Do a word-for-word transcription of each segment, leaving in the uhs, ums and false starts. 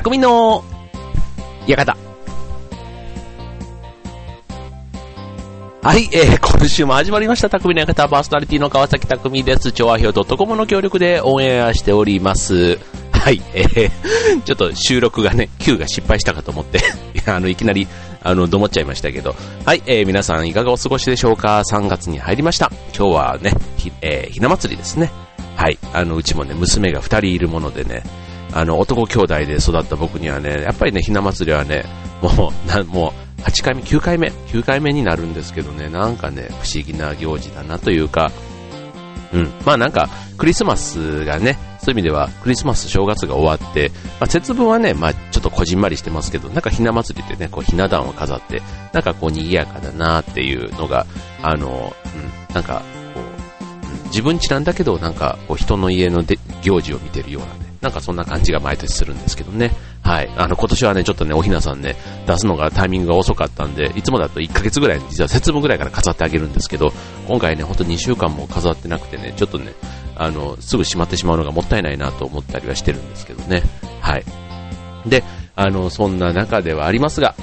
匠の館。はい、えー、今週も始まりました匠の館、パーソナリティの川崎匠です。調和表 .com の協力でオンエアしております。はい、えー、ちょっと収録がね Q が失敗したかと思ってい, やあのいきなりあのどもっちゃいましたけど、はい、えー、皆さんいかがお過ごしでしょうか。さんがつに入りました。今日はね ひ,、えー、ひな祭りですね。はい、あのうちもね娘がふたりいるものでね、あの男兄弟で育った僕にはね、やっぱりねひな祭りはねもうなもうはちかいめきゅうかいめきゅうかいめになるんですけどね、なんかね不思議な行事だなというか、うんまあなんかクリスマスがねそういう意味ではクリスマス正月が終わって、まあ、節分はねまあちょっとこじんまりしてますけど、なんかひな祭りってねこうひな壇を飾ってなんかこう賑やかだなっていうのがあの、うん、なんかこう自分家なんだけどなんかこう人の家ので行事を見てるようなね。なんかそんな感じが毎年するんですけどね。はい。あの、今年はね、ちょっとね、おひなさんね、出すのがタイミングが遅かったんで、いつもだといっかげつぐらい、実は節分ぐらいから飾ってあげるんですけど、今回ね、ほんとにしゅうかんも飾ってなくてね、ちょっとね、あの、すぐしまってしまうのがもったいないなと思ったりはしてるんですけどね。はい。で、あの、そんな中ではありますが、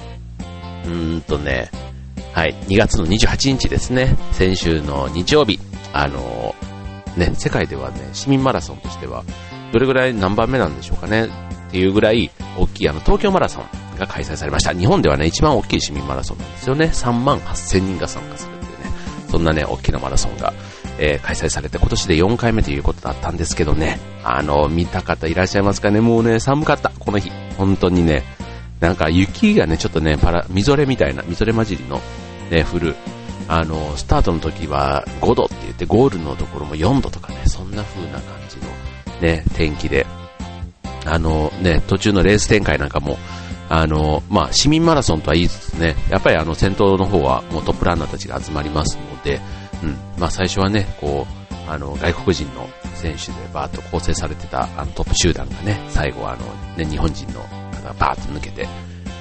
うーんとね、はい、にがつのにじゅうはちにちですね、先週の日曜日、あの、ね、世界ではね、市民マラソンとしては、どれぐらい何番目なんでしょうかねっていうぐらい大きいあの東京マラソンが開催されました。日本ではね一番大きい市民マラソンなんですよね。さんまんはっせんにんが参加するっていうね、そんなね大きなマラソンが、えー、開催されて今年でよんかいめということだったんですけどね、あの見た方いらっしゃいますかね。もうね寒かったこの日本当にね、なんか雪がねちょっとねパラみぞれみたいなみぞれ混じりの、ね、降る、あのスタートの時はごどって言ってゴールのところもよんどとかね、そんな風な感じのね、天気で、あのね、途中のレース展開なんかも、あの、まあ、市民マラソンとは言いつつね、やっぱりあの、先頭の方はもうトップランナーたちが集まりますので、うん、まあ、最初はね、こう、あの、外国人の選手でバーッと構成されてたあのトップ集団がね、最後はあの、ね、日本人の方がバーッと抜けて、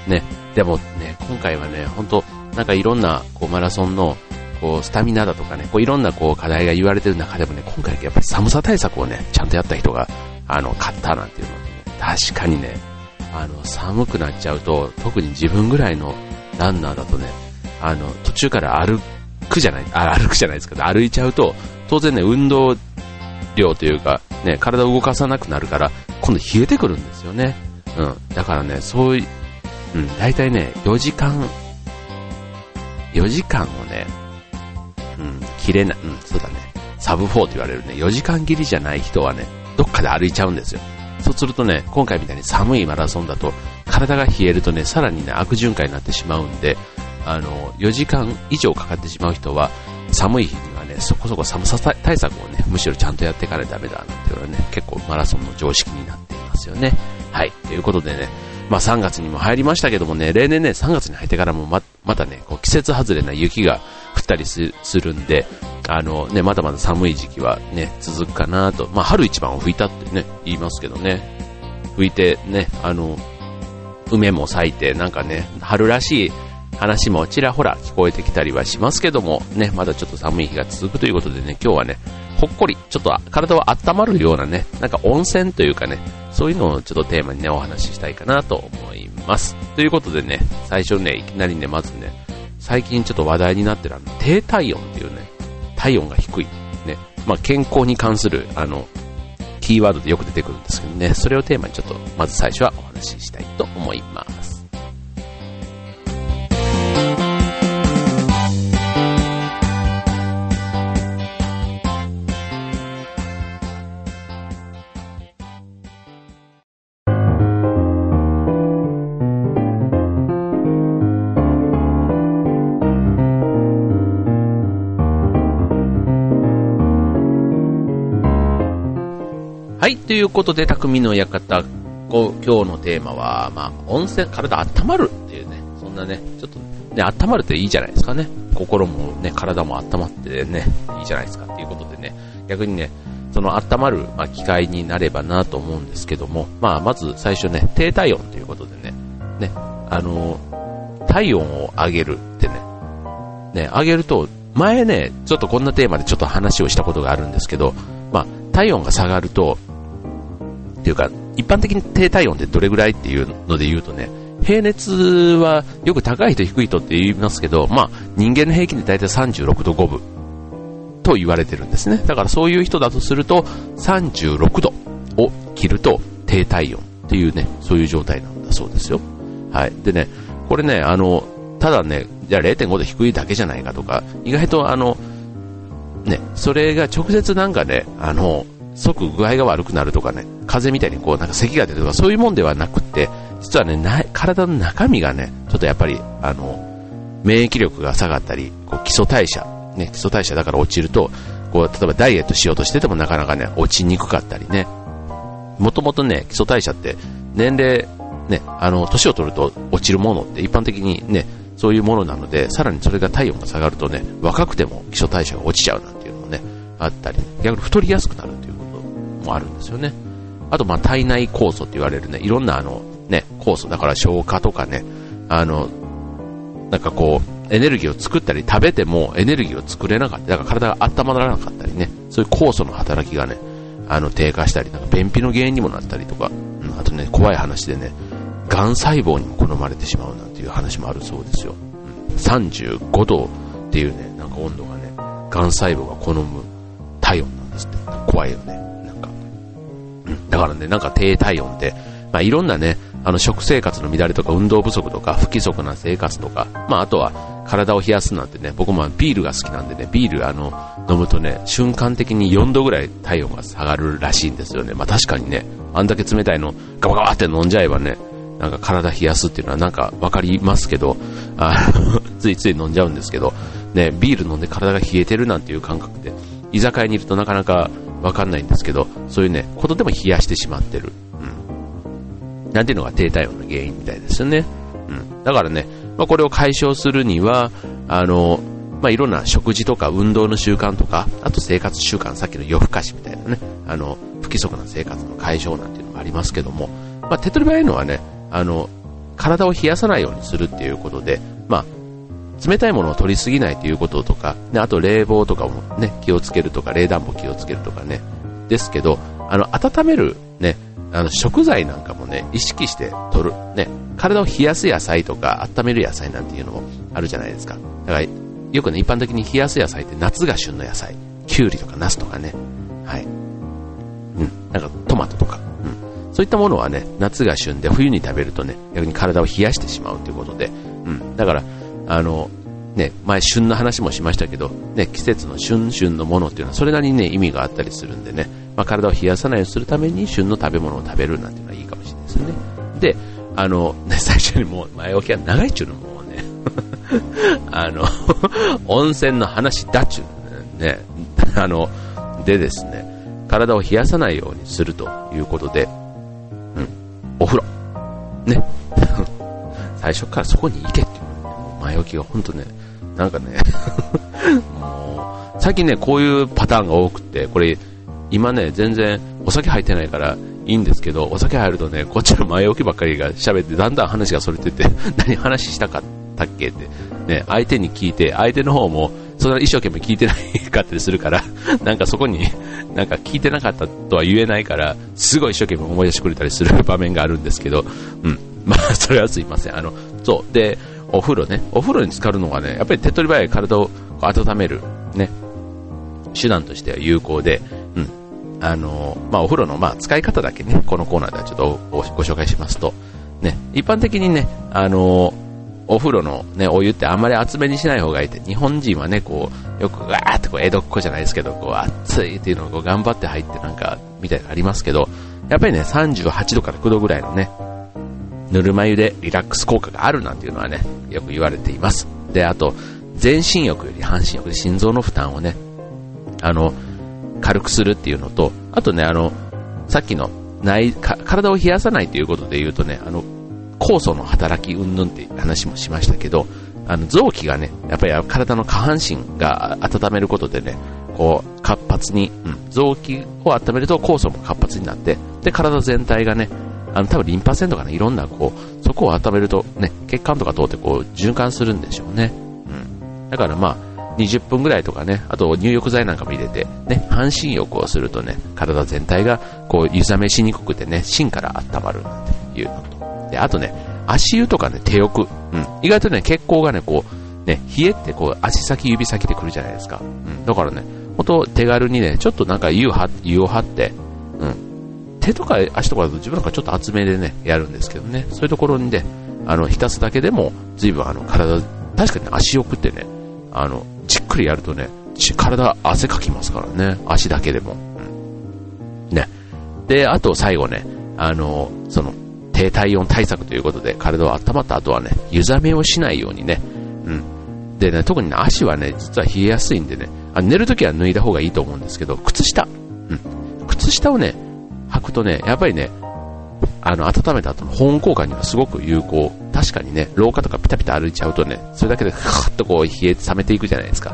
ね、でもね、今回はね、本当なんかいろんな、こう、マラソンの、こうスタミナだとかね、こういろんなこう課題が言われてる中でもね、今回やっぱり寒さ対策をねちゃんとやった人があの勝ったなんていうので、ね、確かにねあの寒くなっちゃうと特に自分ぐらいのランナーだとね、あの途中から歩くじゃないあ歩くじゃないですけど歩いちゃうと当然ね運動量というかね体を動かさなくなるから今度冷えてくるんですよね。うんだからねそういううん大体ねよじかんをねうん、切れない、うん、そうだね。サブよんと言われるね、よじかん切りじゃない人はね、どっかで歩いちゃうんですよ。そうするとね、今回みたいに寒いマラソンだと、体が冷えるとね、さらにね、悪循環になってしまうんで、あの、よじかん以上かかってしまう人は、寒い日にはね、そこそこ寒さ対策をね、むしろちゃんとやっていかないとダメだなんていうのはね、結構マラソンの常識になっていますよね。はい。ということでね、まあさんがつにも入りましたけどもね、例年ね、さんがつに入ってからもま、またね、こう季節外れな雪が、降ったりするんで、あのね、まだまだ寒い時期はね、続くかなと。まあ、春一番を吹いたってね、言いますけどね。吹いてね、あの、梅も咲いて、なんかね、春らしい話もちらほら聞こえてきたりはしますけども、ね、まだちょっと寒い日が続くということでね、今日はね、ほっこり、ちょっと体は温まるようなね、なんか温泉というかね、そういうのをちょっとテーマにね、お話ししたいかなと思います。ということでね、最初ね、いきなりね、まずね、最近ちょっと話題になってるあの低体温っていうね、体温が低いね、まあ健康に関するあのキーワードでよく出てくるんですけどね、それをテーマにちょっとまず最初はお話ししたいと思います。はい、ということで、匠の館、今日のテーマは、まあ、温泉、体温まるっていうね、そんなね、ちょっとね、温まるっていいじゃないですかね。心もね、体も温まってね、いいじゃないですかっていうことでね、逆にね、その温まる、まあ、機会になればなと思うんですけども、まあ、まず最初ね、低体温ということでね、ね、あの、体温を上げるってね、ね、上げると、前ね、ちょっとこんなテーマでちょっと話をしたことがあるんですけど、まあ、体温が下がると、っていうか一般的に低体温ってどれぐらいっていうので言うとね、平熱はよく高い人低い人って言いますけど、まあ人間の平均で大体さんじゅうろくどごぶと言われてるんですね。だからそういう人だとするとさんじゅうろくどを切ると低体温っていうね、そういう状態なんだそうですよ。はい。でね、これね、あの、ただね、じゃあ れいてんご 度低いだけじゃないかとか、意外とあの、ね、それが直接なんかね、あの、即具合が悪くなるとかね、風邪みたいにこうなんか咳が出るとかそういうもんではなくって、実はね、な体の中身がね、ちょっとやっぱり、あの、免疫力が下がったり、こう基礎代謝、ね、基礎代謝だから落ちると、こう、例えばダイエットしようとしててもなかなかね、落ちにくかったりね、もともとね、基礎代謝って年齢、ね、あの、年を取ると落ちるものって一般的にね、そういうものなので、さらにそれが体温が下がるとね、若くても基礎代謝が落ちちゃうなんていうのもね、あったり、逆に太りやすくなるということもあるんですよね。あと、まあ、体内酵素って言われるね、いろんなあの、ね、酵素、だから消化とかね、あの、なんかこう、エネルギーを作ったり、食べてもエネルギーを作れなかったり、だから体が温まらなかったりね、そういう酵素の働きがね、あの、低下したり、なんか便秘の原因にもなったりとか、うん、あとね、怖い話でね、がん細胞にも好まれてしまうなんていう話もあるそうですよ。うん、さんじゅうごどっていうね、なんか温度がね、がん細胞が好む体温なんですって。怖いよね。なんか。うん、だからね、なんか低体温って、まあいろんなね、あの食生活の乱れとか運動不足とか不規則な生活とか、まああとは体を冷やすなんてね、僕もビールが好きなんでね、ビールあの、飲むとね、瞬間的によんどぐらい体温が下がるらしいんですよね。まあ確かにね、あんだけ冷たいのガバガバって飲んじゃえばね、なんか体冷やすっていうのはなんかわかりますけど、あついつい飲んじゃうんですけど、ね、ビール飲んで体が冷えてるなんていう感覚で、居酒屋にいるとなかなかわかんないんですけど、そういうね、ことでも冷やしてしまってる。うん。なんていうのが低体温の原因みたいですよね。うん。だからね、まあこれを解消するには、あの、まあいろんな食事とか運動の習慣とか、あと生活習慣、さっきの夜更かしみたいなね、あの、不規則な生活の解消なんていうのもありますけども、まあ手っ取り早いのはね、あの体を冷やさないようにするっていうことで、まあ冷たいものを取りすぎないということとか、ね、あと冷房とかもね気をつけるとか、冷暖房気をつけるとかねですけど、あの温めるね、あの食材なんかもね意識して取るね、体を冷やす野菜とか温める野菜なんていうのもあるじゃないですか。だからよくね一般的に冷やす野菜って夏が旬の野菜、きゅうりとかナスとかね、はい、うん、なんかトマトとか。そういったものはね、夏が旬で冬に食べるとね、逆に体を冷やしてしまうということで、うん。だから、あの、ね、前旬の話もしましたけど、ね、季節の旬旬のものっていうのはそれなりにね、意味があったりするんでね、まあ体を冷やさないようにするために旬の食べ物を食べるなんていうのはいいかもしれないですね。で、あの、ね、最初にもう前置きは長いっちゅうのもね、あの、温泉の話だっちゅうね、あの、でですね、体を冷やさないようにするということで、お風呂ね最初からそこに行けっていう、ね、もう前置きがほんとねなんかねもう最近ねこういうパターンが多くって、これ今ね全然お酒入ってないからいいんですけど、お酒入るとねこっちの前置きばっかりが喋ってだんだん話がそれてて何話したかったっけってね相手に聞いて、相手の方もそんな一生懸命聞いてないかったりするから、なんかそこになんか聞いてなかったとは言えないからすごい一生懸命思い出してくれたりする場面があるんですけど、うん、まあそれはすいません。あのそうでお風呂ね、お風呂に浸かるのがねやっぱり手っ取り早い体を温めるね手段としては有効で、うん、あのまあお風呂のまあ使い方だけねこのコーナーではちょっとご紹介しますとね、一般的にねあのお風呂のね、お湯ってあんまり熱めにしない方がいいって、日本人はね、こう、よくわーってこう、江戸っ子じゃないですけど、こう、熱いっていうのをこう頑張って入ってなんか、みたいなのありますけど、やっぱりね、さんじゅうはちどからきゅうどぐらいのね、ぬるま湯でリラックス効果があるなんていうのはね、よく言われています。で、あと、全身浴より半身浴で心臓の負担をね、あの、軽くするっていうのと、あとね、あの、さっきの、ない、か、体を冷やさないということで言うとね、あの、酵素の働きうんぬんって話もしましたけど、あの臓器がねやっぱり体の下半身が温めることでねこう活発に、うん、臓器を温めると酵素も活発になって、で体全体がねあの多分リンパ腺とかねいろんなこうそこを温めるとね血管とか通ってこう循環するんでしょうね、うん、だからまあにじゅっぷんぐらいとかね、あと入浴剤なんかも入れてね、半身浴をするとね、体全体がこう湯冷めしにくくてね、芯から温まるっていうのと、であとね、足湯とかね、手浴、うん、意外とね、血行がね、こうね、冷えってこう足先指先でくるじゃないですか、うん、だからね、ほんと手軽にね、ちょっとなんか湯を張湯を張って、うん、手とか足とかだと自分なんかちょっと厚めでね、やるんですけどね、そういうところにね、あの浸すだけでも随分あの体、確かに、ね、足浴ってね、あのじっくりやるとね、体汗かきますからね、足だけでも、うん、ね。であと最後ね、あのその低体温対策ということで体を温まった後はね、湯冷めをしないようにね、うん、でね、特に、ね、足はね、実は冷えやすいんでね、あ寝るときは脱いだ方がいいと思うんですけど、靴下、うん、靴下をね履くとね、やっぱりね、あの温めた後の保温効果にはすごく有効。確かにね、廊下とかピタピタ歩いちゃうとね、それだけでカーッとこう冷え冷めていくじゃないですか。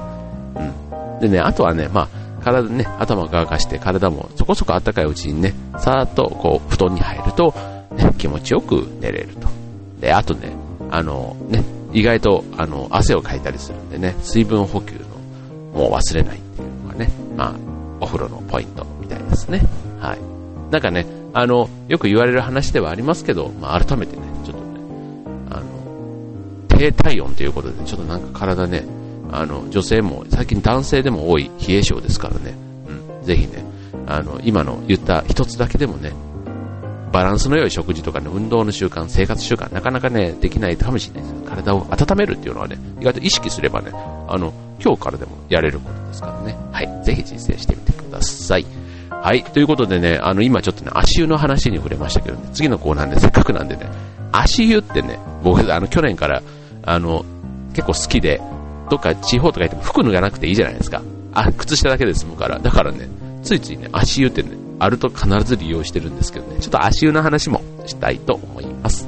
うん。でね、あとはね、まあ体ね、頭乾かして体もそこそこ暖かいうちにね、さーっとこう布団に入ると、ね、気持ちよく寝れると。であとね、あのね、意外とあの汗をかいたりするんでね、水分補給のもう忘れないっていうのがね、まあお風呂のポイントみたいですね。はい。なんかね。あのよく言われる話ではありますけど、まあ、改めてね、ちょっとね、あの低体温ということで、ね、ちょっとなんか体ね、あの女性も最近男性でも多い冷え性ですからね、うん、ぜひね、あの今の言った一つだけでもね、バランスの良い食事とかね、運動の習慣、生活習慣なかなかねできないかもしれないですけど、体を温めるっていうのはね、意外と意識すればね、あの今日からでもやれることですからね、はい、ぜひ実践してみてください。はい、ということでね、あの今ちょっとね、足湯の話に触れましたけどね、次のコーナーで、ね、せっかくなんでね、足湯ってね、僕あの去年からあの結構好きで、どっか地方とか行っても服脱がなくていいじゃないですか。あ、靴下だけで済むから、だからね、ついついね、足湯ってね、あると必ず利用してるんですけどね、ちょっと足湯の話もしたいと思います。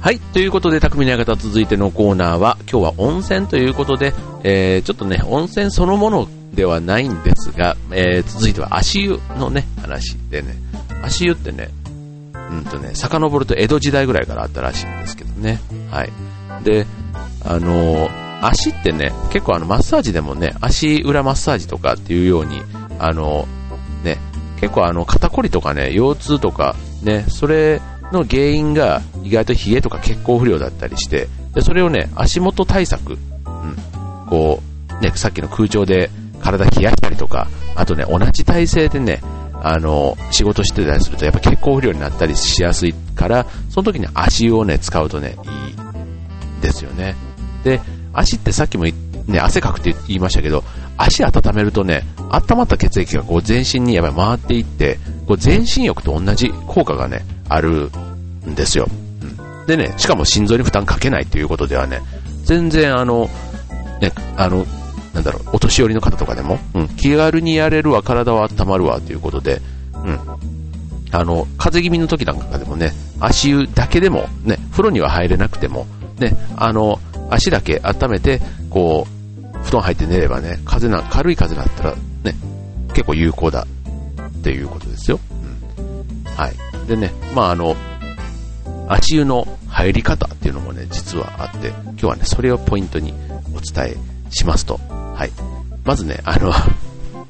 はい、ということで匠の館、続いてのコーナーは、今日は温泉ということで、えー、ちょっとね、温泉そのものではないんですが、えー、続いては足湯のね話でね、足湯ってね、うんとね、遡ると江戸時代ぐらいからあったらしいんですけどね、はい。で、あのー、足ってね、結構あのマッサージでもね、足裏マッサージとかっていうように、あのー、ね、結構あの肩こりとかね、腰痛とかね、それの原因が意外と冷えとか血行不良だったりして、でそれをね、足元対策、うん、こうね、さっきの空調で体冷やしたりとか、あとね、同じ体勢でね、あの仕事してたりするとやっぱ血行不良になったりしやすいから、その時に足湯をね使うとね、いいですよね。で足ってさっきもね、汗かくって言いましたけど、足温めるとね、温まった血液がこう全身にやっぱり回っていって、こう全身浴と同じ効果がねあるんですよ、うん、でね、しかも心臓に負担かけないということではね、全然あの、ね、あのなんだろう、お年寄りの方とかでも、うん、気軽にやれるわ、体は温まるわということで、うん、あの風邪気味の時なんかでもね、足湯だけでもね、風呂には入れなくてもね、あの足だけ温めてこう布団入って寝ればね、風な軽い風だったらね、結構有効だっていうことですよ、うん、はい。でね、まああの足湯の入り方っていうのもね、実はあって、今日はねそれをポイントにお伝えしますと、はい、まずね、あの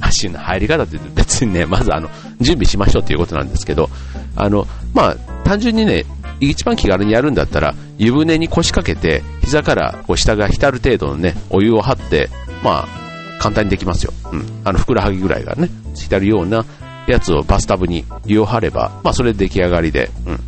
足湯の入り方って別にね、まずあの準備しましょうということなんですけど、あのまあ単純にね、一番気軽にやるんだったら、湯船に腰掛けて膝からこう下が浸る程度のねお湯を張って、まあ簡単にできますよ、うん、あのふくらはぎぐらいがね浸るようなやつをバスタブに湯を張れば、まあそれで出来上がりで、うん、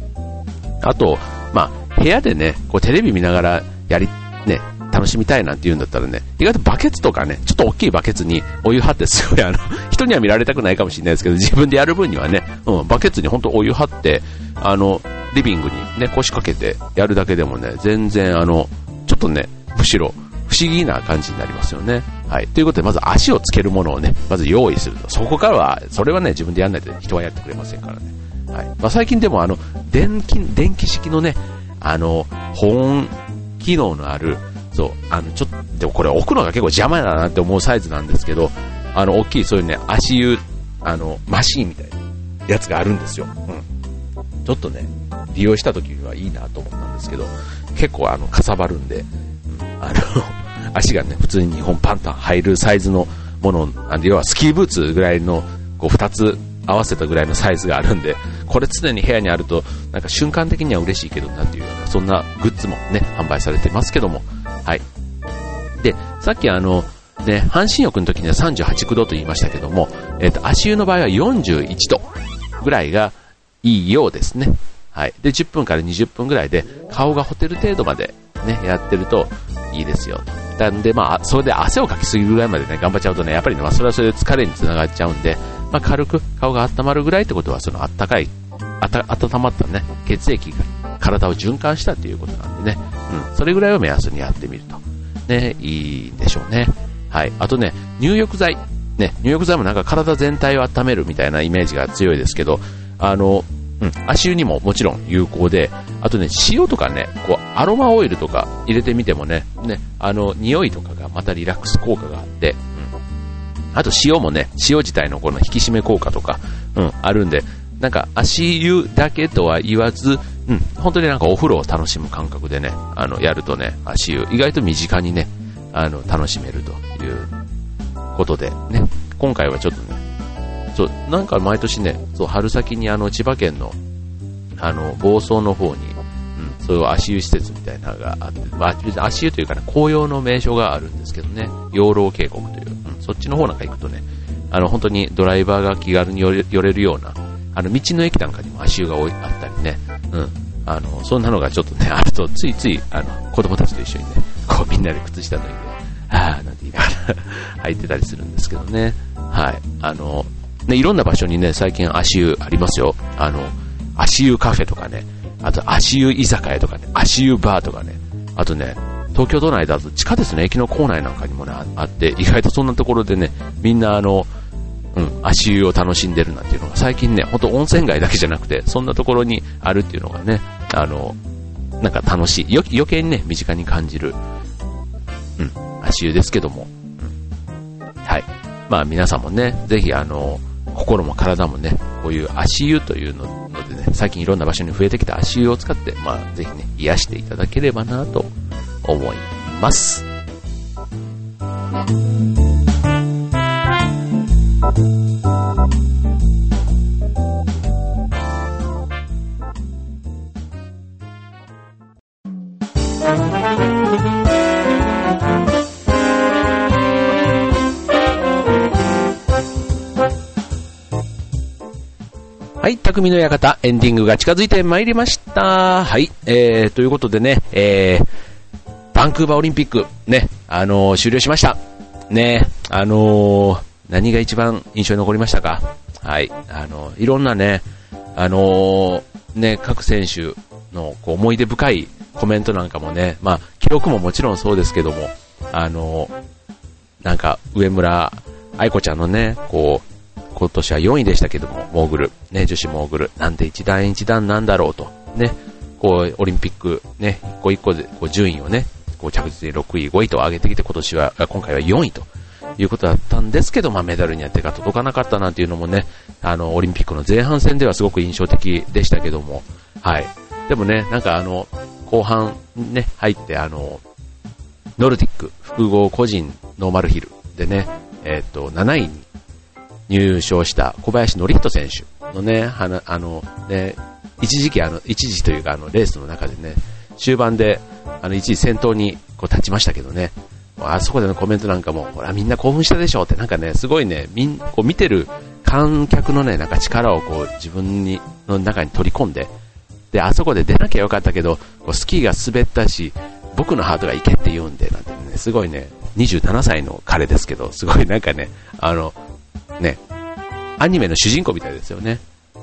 あとまあ部屋でね、こうテレビ見ながらやりね、楽しみたいなんて言うんだったらね、意外とバケツとかね、ちょっと大きいバケツにお湯張って、すごいあの人には見られたくないかもしれないですけど、自分でやる分にはね、うん、バケツに本当お湯張って、あのリビングにね腰掛けてやるだけでもね、全然あのちょっとね、むしろ不思議な感じになりますよね。はい、ということで、まず足をつけるものをね、まず用意すると。そこからは、それはね、自分でやんないと人はやってくれませんからね。はい。まあ、最近でもあの、電気、電気式のね、あの、保温機能のある、そう、あの、ちょっと、でもこれ置くのが結構邪魔だなって思うサイズなんですけど、あの、大きいそういうね、足湯、あの、マシーンみたいなやつがあるんですよ。うん。ちょっとね、利用した時にはいいなと思ったんですけど、結構あの、かさばるんで、うん、あの、足がね、普通ににほんパンタン入るサイズのもの、あの要はスキーブーツぐらいの、こう、ふたつ合わせたぐらいのサイズがあるんで、これ常に部屋にあると、なんか瞬間的には嬉しいけどなっていうような、そんなグッズもね、販売されてますけども、はい。で、さっきあの、ね、半身浴の時にはさんじゅうはちどと言いましたけども、えっと、足湯の場合はよんじゅういちどぐらいがいいようですね。はい。で、じゅっぷんからにじゅっぷんぐらいで、顔がほてる程度までね、やってるといいですよ。なんで、まあ、それで汗をかきすぎるぐらいまでね、頑張っちゃうとね、やっぱりね、まあ、それはそれで疲れにつながっちゃうんで、まあ、軽く顔が温まるぐらいってことは、その温かい、あた、温まったね、血液が体を循環したっていうことなんでね、うん、それぐらいを目安にやってみると。ね、いいでしょうね。はい。あとね、入浴剤。ね、入浴剤もなんか体全体を温めるみたいなイメージが強いですけど、あの、うん、足湯にももちろん有効で、あとね、塩とかね、こう、アロマオイルとか入れてみてもね、ね、あの、匂いとかがまたリラックス効果があって、うん、あと塩もね、塩自体のこの引き締め効果とか、うん、あるんで、なんか足湯だけとは言わず、うん、本当になんかお風呂を楽しむ感覚でね、あの、やるとね、足湯、意外と身近にね、あの、楽しめるということで、ね、今回はちょっとね、そうなんか毎年ね、そう春先にあの千葉県のあの房総の方に、うん、そういう足湯施設みたいなのがあって、まあ、足湯というかね紅葉の名所があるんですけどね、養老渓谷という、うん、そっちの方なんか行くとね、あの本当にドライバーが気軽に寄れ、寄れるようなあの道の駅なんかにも足湯が多いあったりね、うん、あのそんなのがちょっとねあるとついついあの子供たちと一緒にねこうみんなで靴下脱いで、ああなんて言いながら入ってたりするんですけどね、はいあの。ね、いろんな場所にね、最近足湯ありますよ。あの、足湯カフェとかね、あと足湯居酒屋とかね、足湯バーとかね、あとね、東京都内だと地下鉄の駅の構内なんかにもね、あって、意外とそんなところでね、みんなあの、うん、足湯を楽しんでるなんていうのが最近ね、ほんと温泉街だけじゃなくて、そんなところにあるっていうのがね、あの、なんか楽しい。よ、余計にね、身近に感じる、うん、足湯ですけども。うん、はい。まあ皆さんもね、ぜひあの、心も体もね、こういう足湯というのでね、最近いろんな場所に増えてきた足湯を使って、まあぜひね、癒していただければなと思います。はい、匠の館エンディングが近づいてまいりました。はい、えー、ということでね、えー、バンクーバーオリンピックね、あのー、終了しました。ね、あのー、何が一番印象に残りましたか。はい、あのー、いろんなね、あのー、ね、各選手のこう思い出深いコメントなんかもね、まあ記録ももちろんそうですけども、あのー、なんか上村愛子ちゃんのね、こう。今年はよんいでしたけども、モーグル、ね、女子モーグル、なんで一段一段なんだろうと、ね、こう、オリンピック、ね、一個一個で、こう、順位をね、こう、着実にろくい、ごいと上げてきて、今年は、今回はよんいということだったんですけど、まあ、メダルには手が届かなかったなんていうのもね、あの、オリンピックの前半戦ではすごく印象的でしたけども、はい。でもね、なんかあの、後半ね、入って、あの、ノルディック、複合個人ノーマルヒルでね、えっと、なないに、入賞した小林典人選手のね、あの、あのね、一時期あの、一時というかあの、レースの中でね、終盤で、あの、一時先頭にこう立ちましたけどね、あそこでのコメントなんかも、ほらみんな興奮したでしょって、なんかね、すごいね、みん、こう見てる観客のね、なんか力をこう自分に、の中に取り込んで、で、あそこで出なきゃよかったけど、こうスキーが滑ったし、僕のハートがいけって言うんで、なんてね、すごいね、にじゅうななさいの彼ですけど、すごいなんかね、あの、ね、アニメの主人公みたいですよね。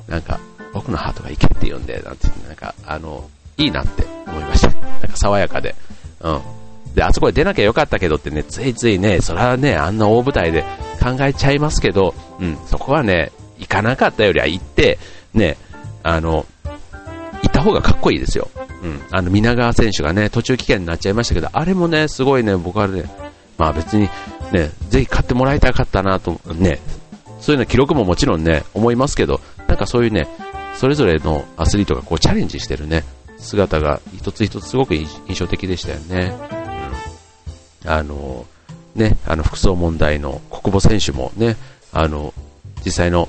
なんか、僕のハートがいけって言うんで、なんて、なんか、あの、いいなって思いました。なんか爽やかで。うん。で、あそこで出なきゃよかったけどってね、ついついね、そらね、あんな大舞台で考えちゃいますけど、うん、そこはね、行かなかったよりは行って、ね、あのいた方がかっこいいですよ。うん、あの皆川選手がね途中棄権になっちゃいましたけど、あれもねすごいね、僕はね、まあ別にねぜひ勝ってもらいたかったなとね、そういうの記録ももちろんね思いますけど、なんかそういうねそれぞれのアスリートがこうチャレンジしてるね姿が一つ一つすごく印象的でしたよね。うん、あのねあの服装問題の小久保選手もね、あの実際の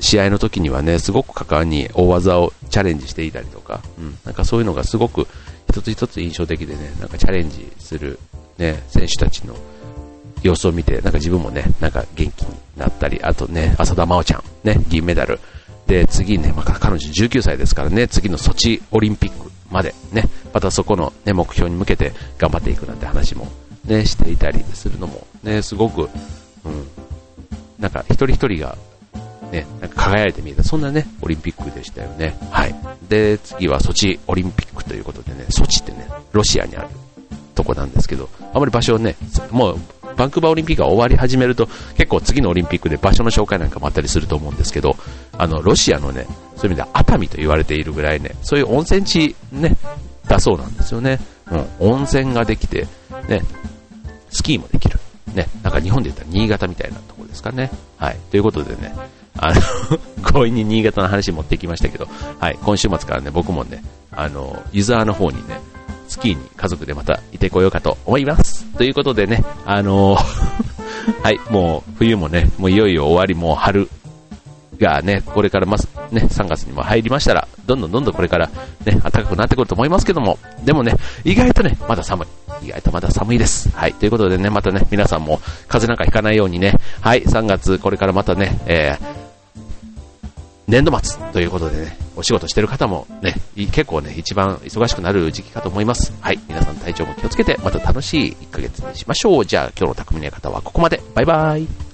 試合の時にはねすごく果敢に大技をチャレンジしていたりとか、うん、なんかそういうのがすごく一つ一つ印象的でね、なんかチャレンジする、ね、選手たちの様子を見てなんか自分もねなんか元気になったり、あとね浅田真央ちゃんね銀メダルで次ね、まあ、彼女じゅうきゅうさいですからね、次のソチオリンピックまでねまたそこの、ね、目標に向けて頑張っていくなんて話も、ね、していたりするのも、ね、すごく、うん、なんか一人一人がね、なんか輝いて見えたそんなねオリンピックでしたよね。はい、で次はソチオリンピックということでね、ソチってねロシアにあるとこなんですけど、あまり場所をねもうバンクーバーオリンピックが終わり始めると結構次のオリンピックで場所の紹介なんかもあったりすると思うんですけど、あのロシアのねそういう意味では熱海と言われているぐらいねそういう温泉地ねだそうなんですよね。うん、温泉ができてねスキーもできるね、なんか日本で言ったら新潟みたいなところですかね。はい、ということでねあの強引に新潟の話持ってきましたけど、はい、今週末からね僕もねあの湯沢の方にねスキーに家族でまたいてこようかと思いますということでね、あのはいもう冬もねもういよいよ終わり、もう春がねこれからますねさんがつにも入りましたらどんどんどんどんこれからね暖かくなってくると思いますけども、でもね意外とねまだ寒い、意外とまだ寒いです。はい、ということでねまたね皆さんも風邪なんかひかないようにね、はいさんがつこれからまたね、えー年度末ということでね、お仕事してる方もね、結構ね、一番忙しくなる時期かと思います。はい、皆さん体調も気をつけて、また楽しいいっかげつにしましょう。じゃあ今日の匠の館はここまで。バイバイ。